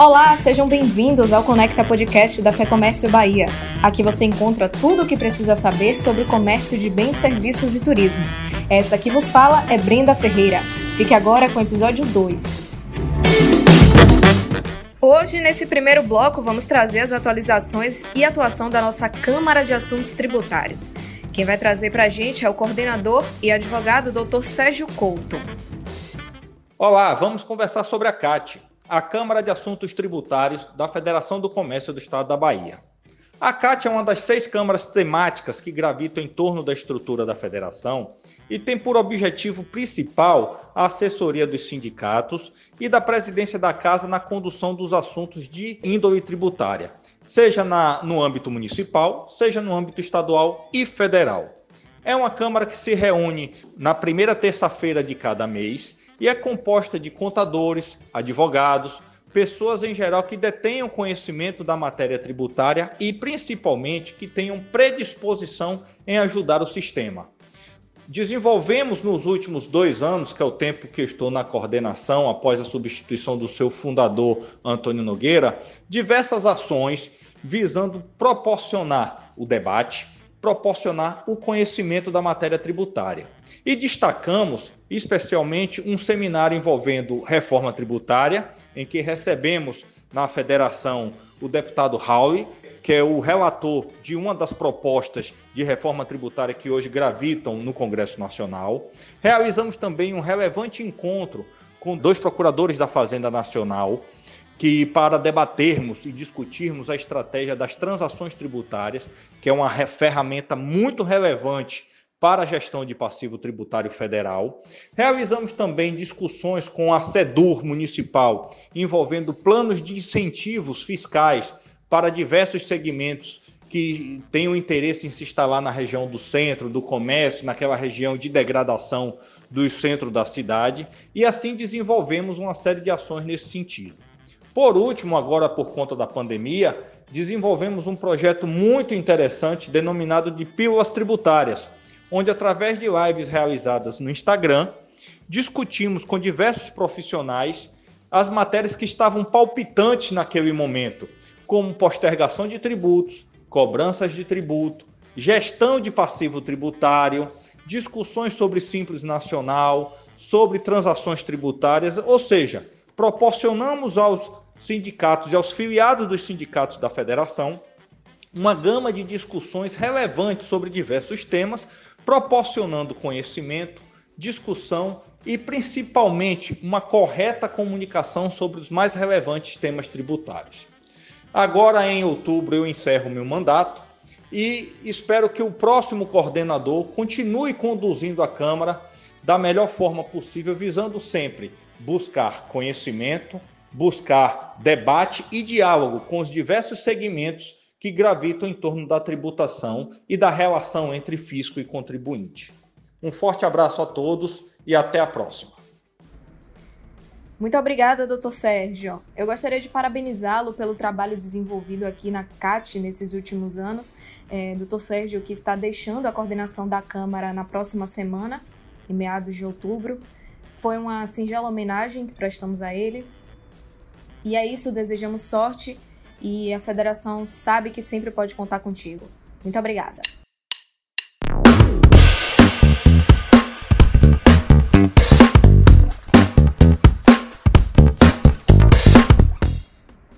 Olá, sejam bem-vindos ao Conecta Podcast da Fecomércio Bahia. Aqui você encontra tudo o que precisa saber sobre o comércio de bens, serviços e turismo. Esta que vos fala é Brenda Ferreira. Fique agora com o episódio 2. Hoje, nesse primeiro bloco, vamos trazer as atualizações e atuação da nossa Câmara de Assuntos Tributários. Quem vai trazer para a gente é o coordenador e advogado Dr. Sérgio Couto. Olá, vamos conversar sobre a CAT, a Câmara de Assuntos Tributários da Federação do Comércio do Estado da Bahia. A CAT é uma das 6 câmaras temáticas que gravitam em torno da estrutura da federação e tem por objetivo principal a assessoria dos sindicatos e da presidência da casa na condução dos assuntos de índole tributária, seja no âmbito municipal, seja no âmbito estadual e federal. É uma Câmara que se reúne na primeira terça-feira de cada mês e é composta de contadores, advogados, pessoas em geral que detenham conhecimento da matéria tributária e, principalmente, que tenham predisposição em ajudar o sistema. Desenvolvemos nos últimos 2 anos, que é o tempo que estou na coordenação após a substituição do seu fundador, Antônio Nogueira, diversas ações visando proporcionar o debate, proporcionar o conhecimento da matéria tributária. E destacamos, especialmente, um seminário envolvendo reforma tributária, em que recebemos na federação o deputado Raul, que é o relator de uma das propostas de reforma tributária que hoje gravitam no Congresso Nacional. Realizamos também um relevante encontro com 2 procuradores da Fazenda Nacional, que para debatermos e discutirmos a estratégia das transações tributárias, que é uma ferramenta muito relevante para a gestão de passivo tributário federal. Realizamos também discussões com a SEDUR municipal, envolvendo planos de incentivos fiscais para diversos segmentos que tenham interesse em se instalar na região do centro, do comércio, naquela região de degradação do centro da cidade, e assim desenvolvemos uma série de ações nesse sentido. Por último, agora por conta da pandemia, desenvolvemos um projeto muito interessante denominado de Pílulas Tributárias, onde através de lives realizadas no Instagram, discutimos com diversos profissionais as matérias que estavam palpitantes naquele momento, como postergação de tributos, cobranças de tributo, gestão de passivo tributário, discussões sobre Simples Nacional, sobre transações tributárias, ou seja, proporcionamos aos sindicatos e aos filiados dos sindicatos da federação uma gama de discussões relevantes sobre diversos temas, proporcionando conhecimento, discussão e, principalmente, uma correta comunicação sobre os mais relevantes temas tributários. Agora, em outubro, eu encerro meu mandato e espero que o próximo coordenador continue conduzindo a Câmara da melhor forma possível, visando sempre buscar conhecimento, buscar debate e diálogo com os diversos segmentos que gravitam em torno da tributação e da relação entre fisco e contribuinte. Um forte abraço a todos e até a próxima. Muito obrigada, Dr. Sérgio. Eu gostaria de parabenizá-lo pelo trabalho desenvolvido aqui na CAT nesses últimos anos. Dr. Sérgio, que está deixando a coordenação da Câmara na próxima semana, em meados de outubro. Foi uma singela homenagem que prestamos a ele. E é isso, desejamos sorte e a Federação sabe que sempre pode contar contigo. Muito obrigada.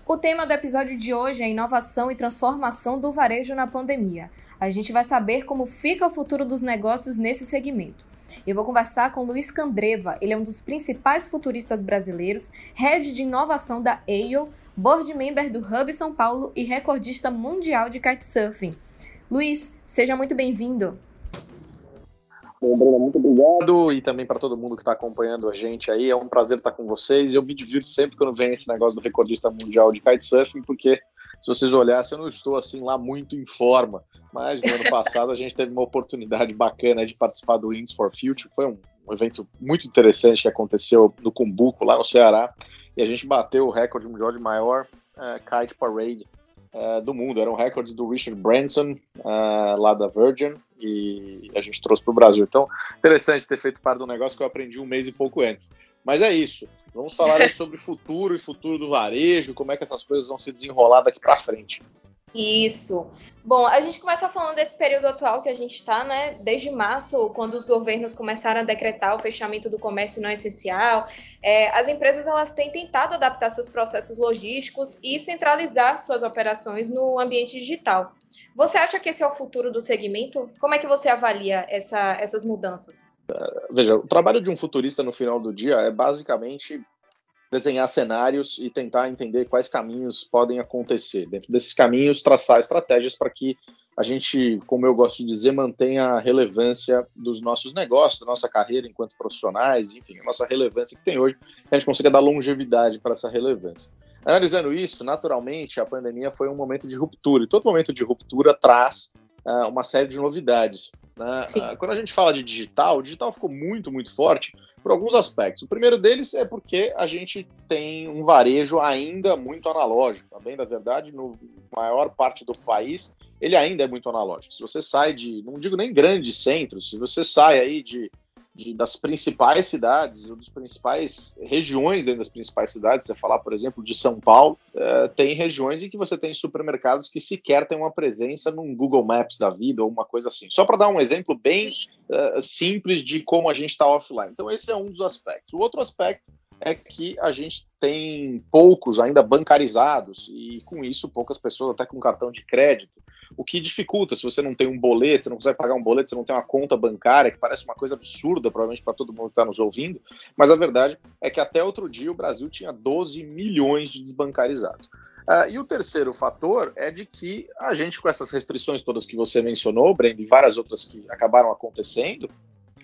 O tema do episódio de hoje é inovação e transformação do varejo na pandemia. A gente vai saber como fica o futuro dos negócios nesse segmento. Eu vou conversar com Luiz Candreva, ele é um dos principais futuristas brasileiros, Head de Inovação da Ayo, Board Member do Hub São Paulo e recordista mundial de kitesurfing. Luiz, seja muito bem-vindo. Bruna, muito obrigado e também para todo mundo que está acompanhando a gente aí, é um prazer estar com vocês. Eu me divirto sempre quando vem esse negócio do recordista mundial de kitesurfing, porque se vocês olhassem, eu não estou assim lá muito em forma, mas no ano passado a gente teve uma oportunidade bacana de participar do Wings for Future, foi um evento muito interessante que aconteceu no Cumbuco, lá no Ceará, e a gente bateu o recorde mundial de maior kite parade do mundo. Era um recorde do Richard Branson, lá da Virgin, e a gente trouxe para o Brasil. Então, interessante ter feito parte de um negócio que eu aprendi um mês e pouco antes. Mas é isso. Vamos falar sobre o futuro do varejo, como é que essas coisas vão se desenrolar daqui para frente. Isso. Bom, a gente começa falando desse período atual que a gente está, né? Desde março, quando os governos começaram a decretar o fechamento do comércio não essencial, as empresas elas têm tentado adaptar seus processos logísticos e centralizar suas operações no ambiente digital. Você acha que esse é o futuro do segmento? Como é que você avalia essas mudanças? Veja, o trabalho de um futurista no final do dia é basicamente desenhar cenários e tentar entender quais caminhos podem acontecer. Dentro desses caminhos, traçar estratégias para que a gente, como eu gosto de dizer, mantenha a relevância dos nossos negócios, da nossa carreira enquanto profissionais, enfim, a nossa relevância que tem hoje, a gente consiga dar longevidade para essa relevância. Analisando isso, naturalmente, a pandemia foi um momento de ruptura, e todo momento de ruptura traz uma série de novidades. Né? Quando a gente fala de digital, o digital ficou muito, muito forte por alguns aspectos. O primeiro deles é porque a gente tem um varejo ainda muito analógico, tá bem? Na verdade, na maior parte do país, ele ainda é muito analógico. Se você sai de, não digo nem grandes centros, se você sai aí das principais cidades ou das principais regiões dentro das principais cidades, você falar, por exemplo, de São Paulo, tem regiões em que você tem supermercados que sequer tem uma presença num Google Maps da vida ou uma coisa assim. Só para dar um exemplo bem simples de como a gente está offline. Então esse é um dos aspectos. O outro aspecto é que a gente tem poucos ainda bancarizados e com isso poucas pessoas até com cartão de crédito, o que dificulta. Se você não tem um boleto, você não consegue pagar um boleto, você não tem uma conta bancária, que parece uma coisa absurda, provavelmente, para todo mundo que está nos ouvindo, mas a verdade é que até outro dia o Brasil tinha 12 milhões de desbancarizados. E o terceiro fator é de que a gente, com essas restrições todas que você mencionou, Brenda, e várias outras que acabaram acontecendo,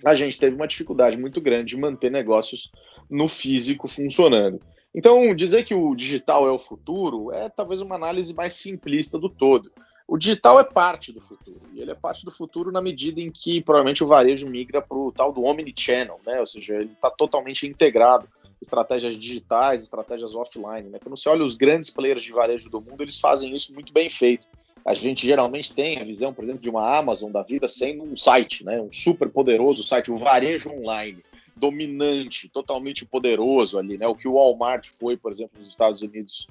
a gente teve uma dificuldade muito grande de manter negócios no físico funcionando. Então, dizer que o digital é o futuro é talvez uma análise mais simplista do todo. O digital é parte do futuro, e ele é parte do futuro na medida em que provavelmente o varejo migra para o tal do omnichannel, né? Ou seja, ele está totalmente integrado, estratégias digitais, estratégias offline, né? Quando você olha os grandes players de varejo do mundo, eles fazem isso muito bem feito. A gente geralmente tem a visão, por exemplo, de uma Amazon da vida sendo um site, né? Um super poderoso site, um varejo online, dominante, totalmente poderoso ali, né? O que o Walmart foi, por exemplo, nos Estados Unidos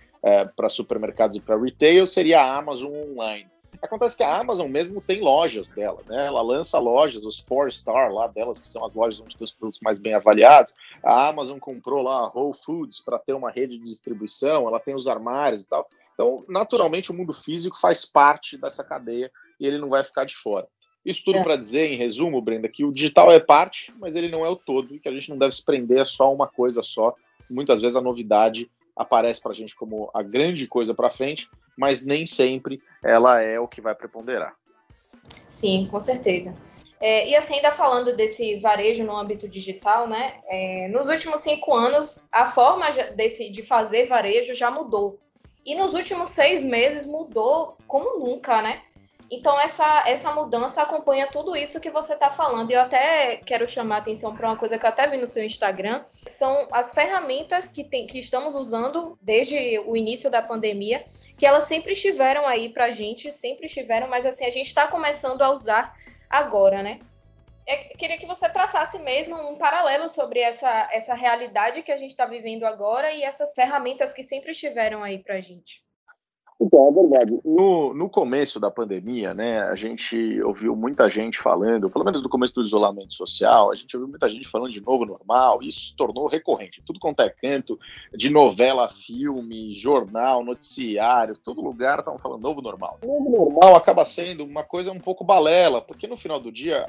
para supermercados e para retail, seria a Amazon online. Acontece que a Amazon mesmo tem lojas dela, né? Ela lança lojas, os Four Star lá delas, que são as lojas onde tem os produtos mais bem avaliados. A Amazon comprou lá a Whole Foods para ter uma rede de distribuição, ela tem os armários e tal. Então, naturalmente, o mundo físico faz parte dessa cadeia e ele não vai ficar de fora. Isso tudo para dizer, em resumo, Brenda, que o digital é parte, mas ele não é o todo, e que a gente não deve se prender a só uma coisa só. Muitas vezes a novidade aparece para a gente como a grande coisa para frente, mas nem sempre ela é o que vai preponderar. Sim, com certeza. E assim, ainda falando desse varejo no âmbito digital, né? Nos últimos 5 anos, a forma de fazer varejo já mudou. E nos últimos 6 meses mudou como nunca, né? Então, essa mudança acompanha tudo isso que você está falando. E eu até quero chamar a atenção para uma coisa que eu até vi no seu Instagram. São as ferramentas que estamos usando desde o início da pandemia, que elas sempre estiveram aí para a gente, sempre estiveram, mas assim, a gente está começando a usar agora, né? Eu queria que você traçasse mesmo um paralelo sobre essa realidade que a gente está vivendo agora e essas ferramentas que sempre estiveram aí para a gente. Então, é verdade. No começo da pandemia, né, a gente ouviu muita gente falando, pelo menos no começo do isolamento social, a gente ouviu muita gente falando de novo normal, e isso se tornou recorrente. Tudo quanto é canto, de novela, filme, jornal, noticiário, todo lugar estavam falando novo normal. O novo normal acaba sendo uma coisa um pouco balela, porque no final do dia,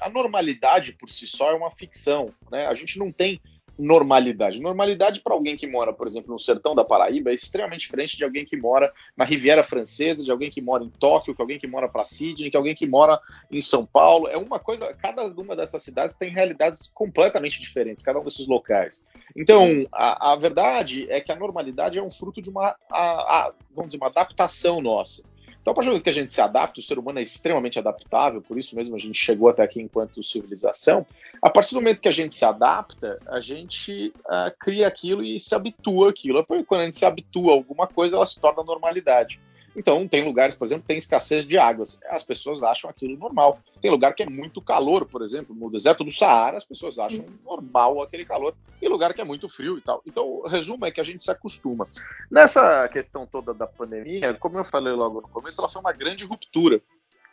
a normalidade por si só é uma ficção, né? A gente não tem normalidade. Normalidade para alguém que mora, por exemplo, no sertão da Paraíba é extremamente diferente de alguém que mora na Riviera Francesa, de alguém que mora em Tóquio, de alguém que mora para Sydney, de alguém que mora em São Paulo. É uma coisa, cada uma dessas cidades tem realidades completamente diferentes, cada um desses locais. Então, a verdade é que a normalidade é um fruto de vamos dizer, uma adaptação nossa. Então, a partir do momento que a gente se adapta, o ser humano é extremamente adaptável, por isso mesmo a gente chegou até aqui enquanto civilização. A partir do momento que a gente se adapta, a gente cria aquilo e se habitua àquilo. Quando a gente se habitua a alguma coisa, ela se torna normalidade. Então, tem lugares, por exemplo, que tem escassez de águas. As pessoas acham aquilo normal. Tem lugar que é muito calor, por exemplo, no deserto do Saara, as pessoas acham normal aquele calor. E lugar que é muito frio e tal. Então, o resumo é que a gente se acostuma. Nessa questão toda da pandemia, como eu falei logo no começo, ela foi uma grande ruptura.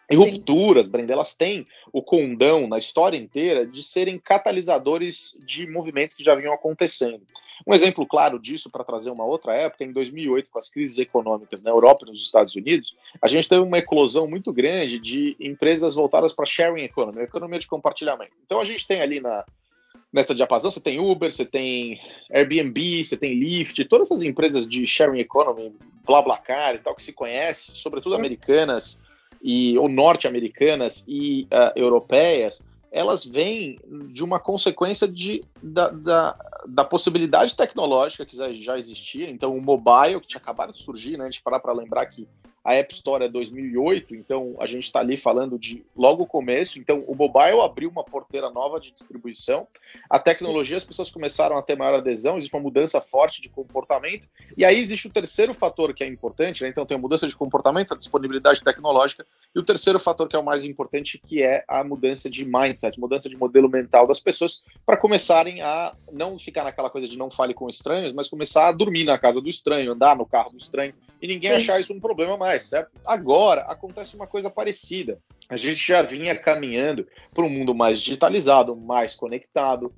E rupturas, Brenda, elas têm o condão na história inteira de serem catalisadores de movimentos que já vinham acontecendo. Um exemplo claro disso, para trazer uma outra época, em 2008, com as crises econômicas na Europa e nos Estados Unidos, a gente teve uma eclosão muito grande de empresas voltadas para sharing economy, economia de compartilhamento. Então a gente tem ali nessa diapasão, você tem Uber, você tem Airbnb, você tem Lyft, todas essas empresas de sharing economy, BlaBlaCar e tal, que se conhece, sobretudo americanas, ou norte-americanas e europeias, elas vêm de uma consequência da possibilidade tecnológica que já existia. Então, o mobile, que tinha acabado de surgir, né? A gente parar para lembrar que a App Store é 2008, então a gente está ali falando de logo o começo. Então, o mobile abriu uma porteira nova de distribuição. A tecnologia, as pessoas começaram a ter maior adesão, existe uma mudança forte de comportamento. E aí existe o terceiro fator que é importante, né? Então, tem a mudança de comportamento, a disponibilidade tecnológica. E o terceiro fator, que é o mais importante, que é a mudança de mindset, mudança de modelo mental das pessoas para começarem a não ficar naquela coisa de não fale com estranhos, mas começar a dormir na casa do estranho, andar no carro do estranho e ninguém achar isso um problema mais, certo? Agora, acontece uma coisa parecida. A gente já vinha caminhando para um mundo mais digitalizado, mais conectado,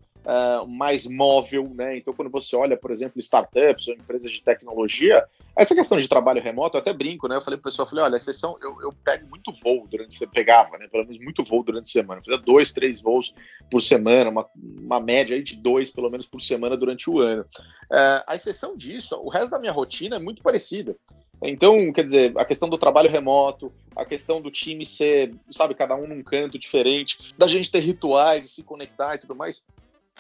mais móvel, né? Então, quando você olha, por exemplo, startups ou empresas de tecnologia, essa questão de trabalho remoto, eu até brinco, né? Eu falei pro pessoal, olha, vocês são, eu pego muito voo durante, você pegava, né? Pelo menos muito voo durante a semana, eu fazia 2, 3 voos por semana, uma média aí de 2, pelo menos, por semana durante o ano. A exceção disso, o resto da minha rotina é muito parecida. Então, quer dizer, a questão do trabalho remoto, a questão do time ser, sabe, cada um num canto diferente, da gente ter rituais e se conectar e tudo mais,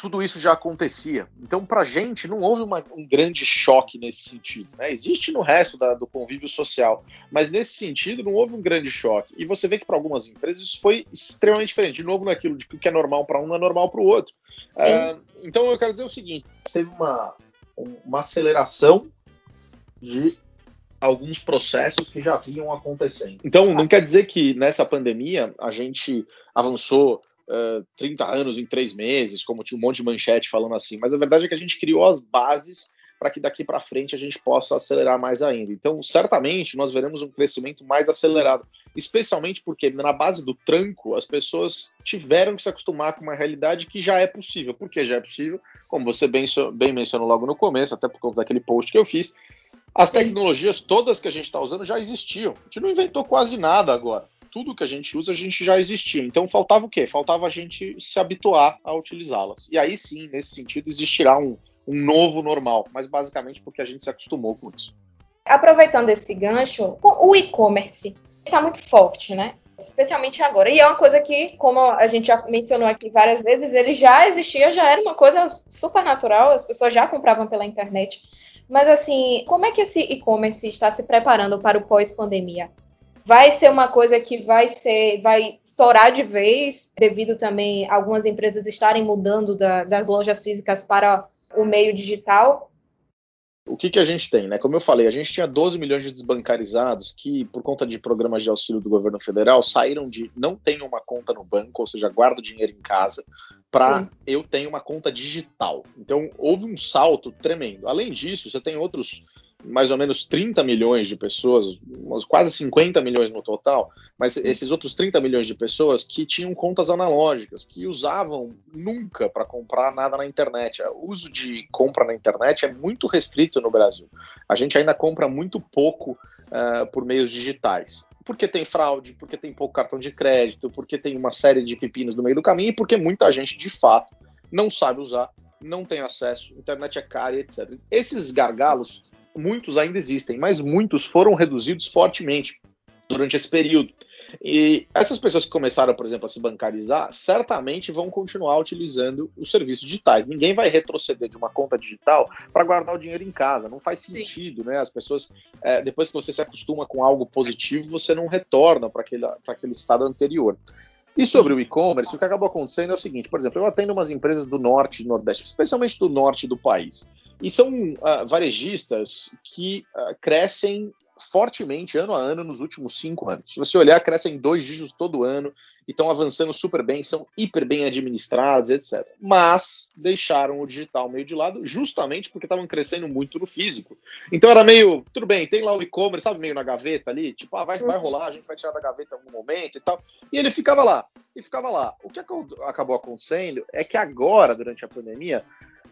tudo isso já acontecia. Então, para a gente, não houve um grande choque nesse sentido, né? Existe no resto do convívio social, mas nesse sentido não houve um grande choque. E você vê que para algumas empresas isso foi extremamente diferente. De novo, naquilo de que o que é normal para um não é normal para o outro. Então, eu quero dizer o seguinte, teve uma aceleração de alguns processos que já vinham acontecendo. Então, não quer dizer que nessa pandemia a gente avançou 30 anos em 3 meses, como tinha um monte de manchete falando assim, mas a verdade é que a gente criou as bases para que daqui para frente a gente possa acelerar mais ainda. Então, certamente, nós veremos um crescimento mais acelerado, especialmente porque na base do tranco, as pessoas tiveram que se acostumar com uma realidade que já é possível. Por que já é possível? Como você bem mencionou logo no começo, até por conta daquele post que eu fiz, as tecnologias todas que a gente está usando já existiam. A gente não inventou quase nada agora. Tudo que a gente usa, a gente já existia. Então, faltava o quê? Faltava a gente se habituar a utilizá-las. E aí, sim, nesse sentido, existirá um novo normal, mas basicamente porque a gente se acostumou com isso. Aproveitando esse gancho, o e-commerce está muito forte, né? Especialmente agora. E é uma coisa que, como a gente já mencionou aqui várias vezes, ele já existia, já era uma coisa super natural, as pessoas já compravam pela internet. Mas, assim, como é que esse e-commerce está se preparando para o pós-pandemia? Vai ser uma coisa que vai estourar de vez, devido também a algumas empresas estarem mudando das lojas físicas para o meio digital? O que a gente tem, né? Como eu falei, a gente tinha 12 milhões de desbancarizados que, por conta de programas de auxílio do governo federal, saíram de não tenho uma conta no banco, ou seja, guardo dinheiro em casa, para eu tenho uma conta digital. Então, houve um salto tremendo. Além disso, você tem outros mais ou menos 30 milhões de pessoas, quase 50 milhões no total, mas esses outros 30 milhões de pessoas que tinham contas analógicas, que usavam nunca para comprar nada na internet. O uso de compra na internet é muito restrito no Brasil. A gente ainda compra muito pouco por meios digitais. Porque tem fraude, porque tem pouco cartão de crédito, porque tem uma série de pepinos no meio do caminho e porque muita gente, de fato, não sabe usar, não tem acesso, internet é cara e etc. Esses gargalos, muitos ainda existem, mas muitos foram reduzidos fortemente durante esse período. E essas pessoas que começaram, por exemplo, a se bancarizar, certamente vão continuar utilizando os serviços digitais. Ninguém vai retroceder de uma conta digital para guardar o dinheiro em casa. Não faz sentido, né? As pessoas, depois que você se acostuma com algo positivo, você não retorna para aquele estado anterior. E sobre o e-commerce, o que acabou acontecendo é o seguinte, por exemplo, eu atendo umas empresas do norte e nordeste, especialmente do norte do país, e são varejistas que crescem fortemente, ano a ano, nos últimos 5 anos. Se você olhar, crescem 2 dígitos todo ano e estão avançando super bem, são hiper bem administrados, etc. Mas deixaram o digital meio de lado justamente porque estavam crescendo muito no físico. Então era meio, tudo bem, tem lá o e-commerce, sabe, meio na gaveta ali, tipo, ah, vai rolar, a gente vai tirar da gaveta em algum momento e tal. E ele ficava lá, e ficava lá. O que acabou acontecendo é que agora, durante a pandemia,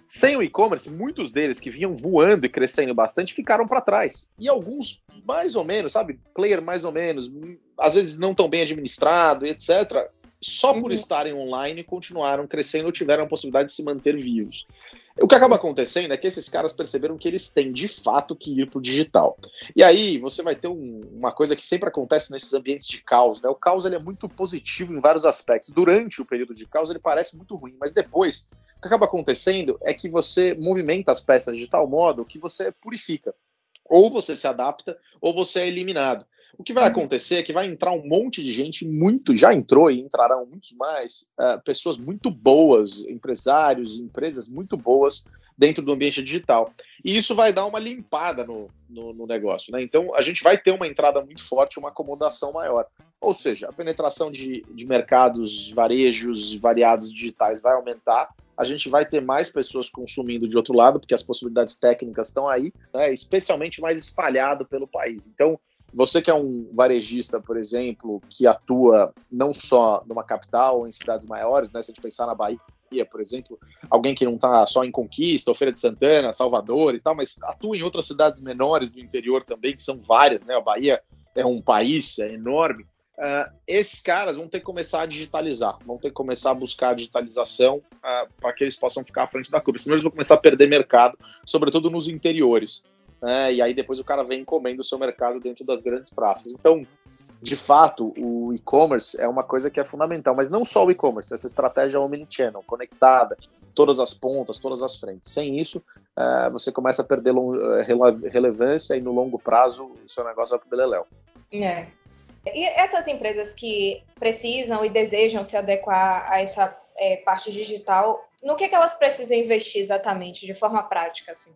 sem o e-commerce, muitos deles que vinham voando e crescendo bastante ficaram para trás. E alguns, mais ou menos, sabe? Player mais ou menos, às vezes não tão bem administrado, etc. Só por estarem online, continuaram crescendo ou tiveram a possibilidade de se manter vivos. O que acaba acontecendo é que esses caras perceberam que eles têm, de fato, que ir para o digital. E aí, você vai ter uma coisa que sempre acontece nesses ambientes de caos, né? O caos, ele é muito positivo em vários aspectos. Durante o período de caos, ele parece muito ruim, mas depois... O que acaba acontecendo é que você movimenta as peças de tal modo que você purifica. Ou você se adapta, ou você é eliminado. O que vai acontecer é que vai entrar um monte de gente, muito, já entrou e entrarão muitos mais, pessoas muito boas, empresários, empresas muito boas dentro do ambiente digital. E isso vai dar uma limpada no negócio, né? Então, a gente vai ter uma entrada muito forte, uma acomodação maior. Ou seja, a penetração de mercados, varejos, variados digitais vai aumentar. A gente vai ter mais pessoas consumindo de outro lado, porque as possibilidades técnicas estão aí, né, especialmente mais espalhado pelo país. Então, você que é um varejista, por exemplo, que atua não só numa capital ou em cidades maiores, né, se a gente pensar na Bahia, por exemplo, alguém que não está só em Conquista, ou Feira de Santana, Salvador e tal, mas atua em outras cidades menores do interior também, que são várias, né, a Bahia é um país, é enorme. Esses caras vão ter que começar a digitalizar, vão ter que começar a buscar a digitalização para que eles possam ficar à frente da curva, senão eles vão começar a perder mercado, sobretudo nos interiores, né? E aí depois o cara vem comendo o seu mercado dentro das grandes praças. Então, de fato, o e-commerce é uma coisa que é fundamental, mas não só o e-commerce, essa estratégia omnichannel, conectada, todas as pontas, todas as frentes. Sem isso, você começa a perder relevância e no longo prazo o seu negócio vai pro beleléu. É. E essas empresas que precisam e desejam se adequar a essa parte digital, no que elas precisam investir exatamente, de forma prática, assim?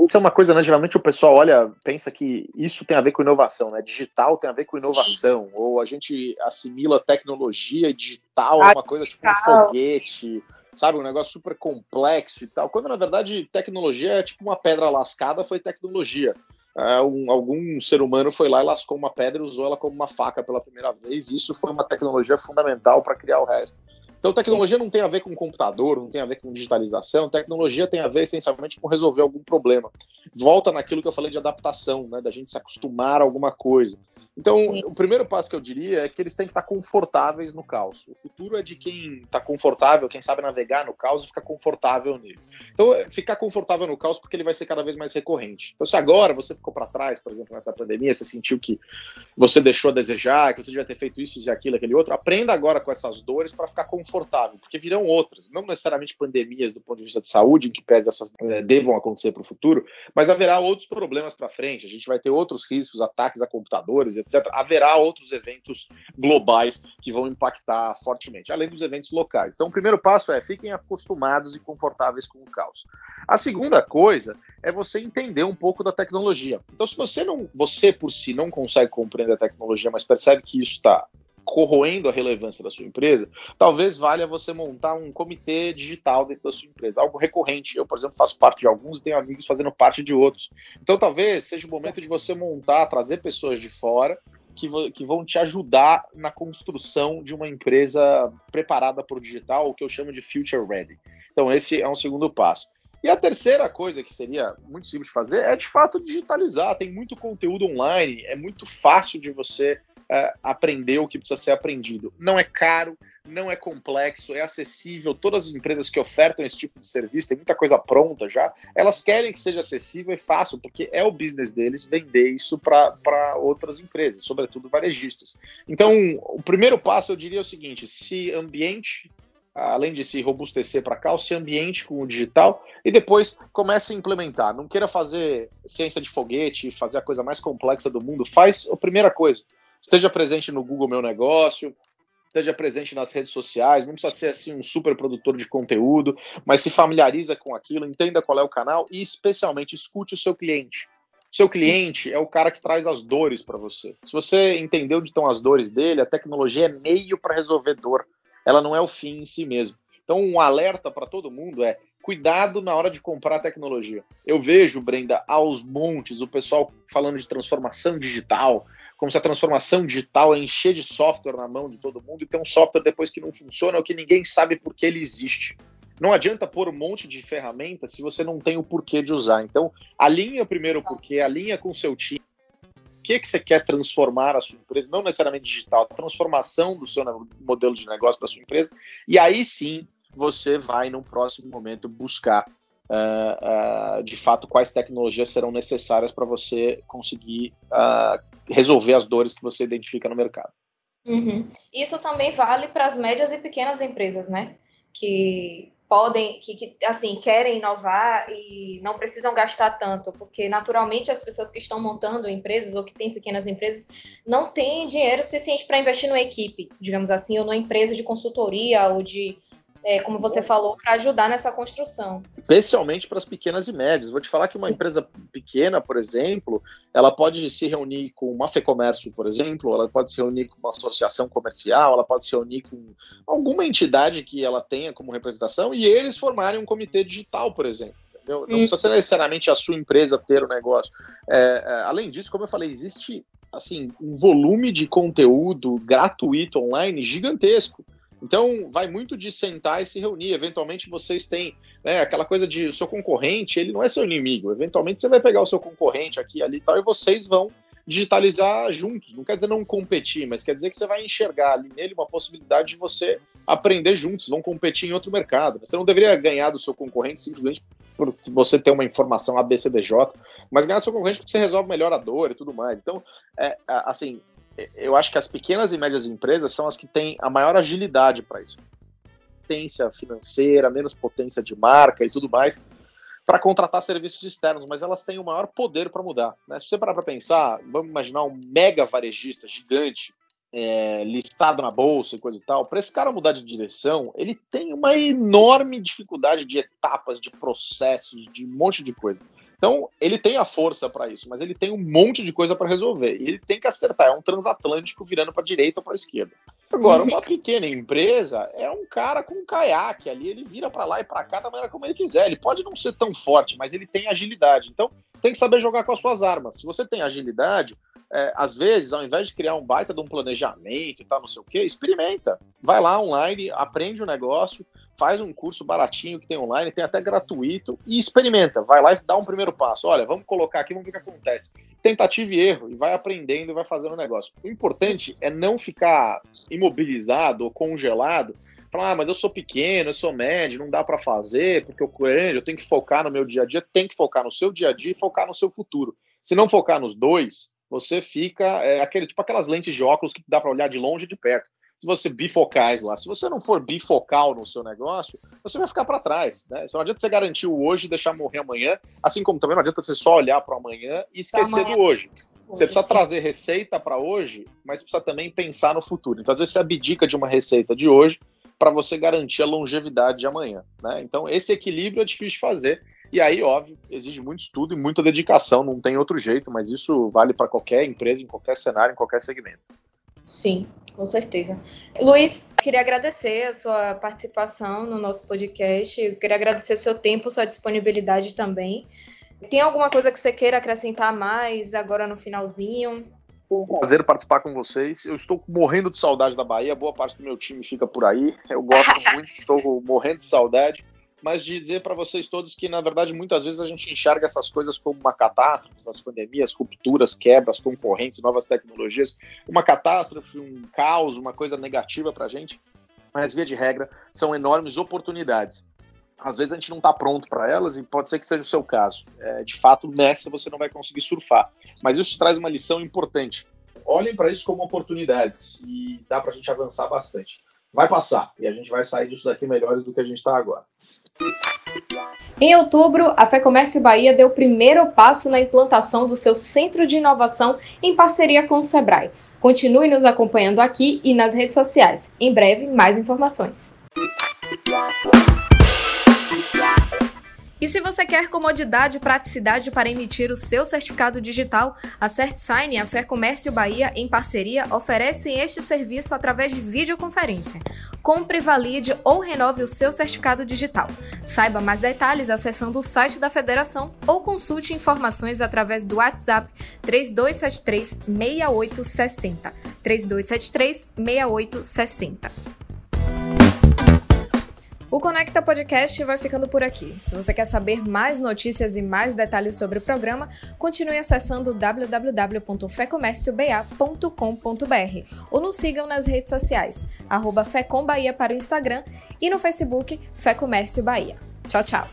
Isso é uma coisa, né? Geralmente o pessoal olha, pensa que isso tem a ver com inovação, né? Digital tem a ver com inovação, sim. Ou a gente assimila tecnologia e digital é uma coisa tipo um foguete, sabe? Um negócio super complexo e tal, quando na verdade tecnologia é tipo uma pedra lascada, foi tecnologia. Algum ser humano foi lá e lascou uma pedra e usou ela como uma faca pela primeira vez. Isso foi uma tecnologia fundamental para criar o resto. Então, tecnologia não tem a ver com computador, não tem a ver com digitalização. Tecnologia tem a ver, essencialmente, com resolver algum problema. Volta naquilo que eu falei de adaptação, né? Da gente se acostumar a alguma coisa. Então, sim, o primeiro passo que eu diria é que eles têm que estar confortáveis no caos. O futuro é de quem está confortável, quem sabe navegar no caos e ficar confortável nele. Então, ficar confortável no caos porque ele vai ser cada vez mais recorrente. Então, se agora você ficou para trás, por exemplo, nessa pandemia, você sentiu que você deixou a desejar, que você devia ter feito isso e aquilo, aquele outro, aprenda agora com essas dores para ficar confortável, porque virão outras. Não necessariamente pandemias do ponto de vista de saúde, em que pese essas devam acontecer para o futuro, mas haverá outros problemas para frente. A gente vai ter outros riscos, ataques a computadores, etc. Haverá outros eventos globais que vão impactar fortemente, além dos eventos locais. Então, o primeiro passo é fiquem acostumados e confortáveis com o caos. A segunda coisa é você entender um pouco da tecnologia. Então, se você por si não consegue compreender a tecnologia, mas percebe que isso está corroendo a relevância da sua empresa, talvez valha você montar um comitê digital dentro da sua empresa, algo recorrente. Eu, por exemplo, faço parte de alguns e tenho amigos fazendo parte de outros. Então, talvez seja o momento de você montar, trazer pessoas de fora que vão te ajudar na construção de uma empresa preparada para o digital, o que eu chamo de future ready. Então, esse é um segundo passo. E a terceira coisa que seria muito simples de fazer é, de fato, digitalizar. Tem muito conteúdo online, é muito fácil de você aprender o que precisa ser aprendido. Não é caro, não é complexo, é acessível. Todas as empresas que ofertam esse tipo de serviço, tem muita coisa pronta já, elas querem que seja acessível e fácil, porque é o business deles vender isso para outras empresas, sobretudo varejistas. Então, o primeiro passo, eu diria o seguinte: se ambiente, além de se robustecer para cá, se ambiente com o digital, e depois comece a implementar. Não queira fazer ciência de foguete, fazer a coisa mais complexa do mundo. Faz a primeira coisa. Esteja presente no Google Meu Negócio, esteja presente nas redes sociais, não precisa ser assim um super produtor de conteúdo, mas se familiariza com aquilo, entenda qual é o canal e, especialmente, escute o seu cliente. Seu cliente é o cara que traz as dores para você. Se você entendeu onde estão as dores dele, a tecnologia é meio para resolver dor. Ela não é o fim em si mesmo. Então, um alerta para todo mundo é cuidado na hora de comprar tecnologia. Eu vejo, Brenda, aos montes, o pessoal falando de transformação digital, como se a transformação digital é encher de software na mão de todo mundo e ter um software depois que não funciona ou que ninguém sabe por que ele existe. Não adianta pôr um monte de ferramenta se você não tem o porquê de usar. Então, alinha primeiro o porquê, alinha com o seu time. O que você quer transformar a sua empresa? Não necessariamente digital, a transformação do seu modelo de negócio da sua empresa. E aí sim, você vai, num próximo momento, buscar, de fato, quais tecnologias serão necessárias para você conseguir resolver as dores que você identifica no mercado. Uhum. Isso também vale para as médias e pequenas empresas, né? Que podem, que querem inovar e não precisam gastar tanto, porque naturalmente as pessoas que estão montando empresas ou que têm pequenas empresas não têm dinheiro suficiente para investir numa equipe, digamos assim, ou numa empresa de consultoria ou de, como você falou, para ajudar nessa construção. Especialmente para as pequenas e médias. Vou te falar que uma Sim. empresa pequena, por exemplo, ela pode se reunir com uma Fecomércio, por exemplo, ela pode se reunir com uma associação comercial, ela pode se reunir com alguma entidade que ela tenha como representação e eles formarem um comitê digital, por exemplo. Entendeu? Não precisa ser necessariamente a sua empresa ter o negócio. Além disso, como eu falei, existe assim, um volume de conteúdo gratuito online gigantesco. Então, vai muito de sentar e se reunir. Eventualmente, vocês têm aquela coisa de o seu concorrente, ele não é seu inimigo. Eventualmente, você vai pegar o seu concorrente aqui, ali e tal, e vocês vão digitalizar juntos. Não quer dizer não competir, mas quer dizer que você vai enxergar ali nele uma possibilidade de você aprender juntos, vão competir em outro mercado. Você não deveria ganhar do seu concorrente simplesmente por você ter uma informação ABCDJ, mas ganhar do seu concorrente porque você resolve melhor a dor e tudo mais. Então, eu acho que as pequenas e médias empresas são as que têm a maior agilidade para isso. Potência financeira, menos potência de marca e tudo mais, para contratar serviços externos, mas elas têm o maior poder para mudar. Né? Se você parar para pensar, vamos imaginar um mega varejista gigante, listado na bolsa e coisa e tal, para esse cara mudar de direção, ele tem uma enorme dificuldade de etapas, de processos, de um monte de coisa. Então, ele tem a força para isso, mas ele tem um monte de coisa para resolver. E ele tem que acertar. É um transatlântico virando para a direita ou para a esquerda. Agora, uma pequena empresa é um cara com um caiaque ali. Ele vira para lá e para cá da maneira como ele quiser. Ele pode não ser tão forte, mas ele tem agilidade. Então, tem que saber jogar com as suas armas. Se você tem agilidade, às vezes, ao invés de criar um baita de um planejamento e tal, não sei o quê, experimenta. Vai lá online, aprende o negócio. Faz um curso baratinho que tem online, tem até gratuito, e experimenta. Vai lá e dá um primeiro passo. Olha, vamos colocar aqui, vamos ver o que acontece. Tentativa e erro, e vai aprendendo e vai fazendo o negócio. O importante é não ficar imobilizado ou congelado, falar, mas eu sou pequeno, eu sou médio, não dá para fazer, porque eu tenho que focar no meu dia a dia, tem que focar no seu dia a dia e focar no seu futuro. Se não focar nos dois, você fica tipo aquelas lentes de óculos que dá para olhar de longe e de perto. Se você bifocais lá, se você não for bifocal no seu negócio, você vai ficar para trás, né? Só não adianta você garantir o hoje e deixar morrer amanhã, assim como também não adianta você só olhar para o amanhã e esquecer do hoje. Você precisa trazer receita para hoje, mas precisa também pensar no futuro. Então, às vezes, você abdica de uma receita de hoje para você garantir a longevidade de amanhã, né? Então, esse equilíbrio é difícil de fazer. E aí, óbvio, exige muito estudo e muita dedicação, não tem outro jeito, mas isso vale para qualquer empresa, em qualquer cenário, em qualquer segmento. Sim. Com certeza. Luiz, queria agradecer a sua participação no nosso podcast, eu queria agradecer o seu tempo, sua disponibilidade também. Tem alguma coisa que você queira acrescentar mais agora no finalzinho? Foi um prazer participar com vocês. Eu estou morrendo de saudade da Bahia, boa parte do meu time fica por aí, eu gosto muito, estou morrendo de saudade. Mas de dizer para vocês todos que, na verdade, muitas vezes a gente enxerga essas coisas como uma catástrofe, as pandemias, rupturas, quebras, concorrentes, novas tecnologias, uma catástrofe, um caos, uma coisa negativa para a gente, mas, via de regra, são enormes oportunidades. Às vezes a gente não está pronto para elas e pode ser que seja o seu caso. De fato, nessa você não vai conseguir surfar, mas isso traz uma lição importante. Olhem para isso como oportunidades e dá para a gente avançar bastante. Vai passar e a gente vai sair disso daqui melhores do que a gente está agora. Em outubro, a Fecomércio Bahia deu o primeiro passo na implantação do seu Centro de Inovação em parceria com o Sebrae. Continue nos acompanhando aqui e nas redes sociais. Em breve, mais informações. E se você quer comodidade e praticidade para emitir o seu certificado digital, a CertSign e a Fecomércio Bahia, em parceria, oferecem este serviço através de videoconferência. Compre, valide ou renove o seu certificado digital. Saiba mais detalhes acessando o site da Federação ou consulte informações através do WhatsApp 3273-6860. 3273-6860. O Conecta Podcast vai ficando por aqui. Se você quer saber mais notícias e mais detalhes sobre o programa, continue acessando www.fecomércioba.com.br ou nos sigam nas redes sociais, @FecomBahia para o Instagram e no Facebook, Fecomércio Bahia. Tchau, tchau!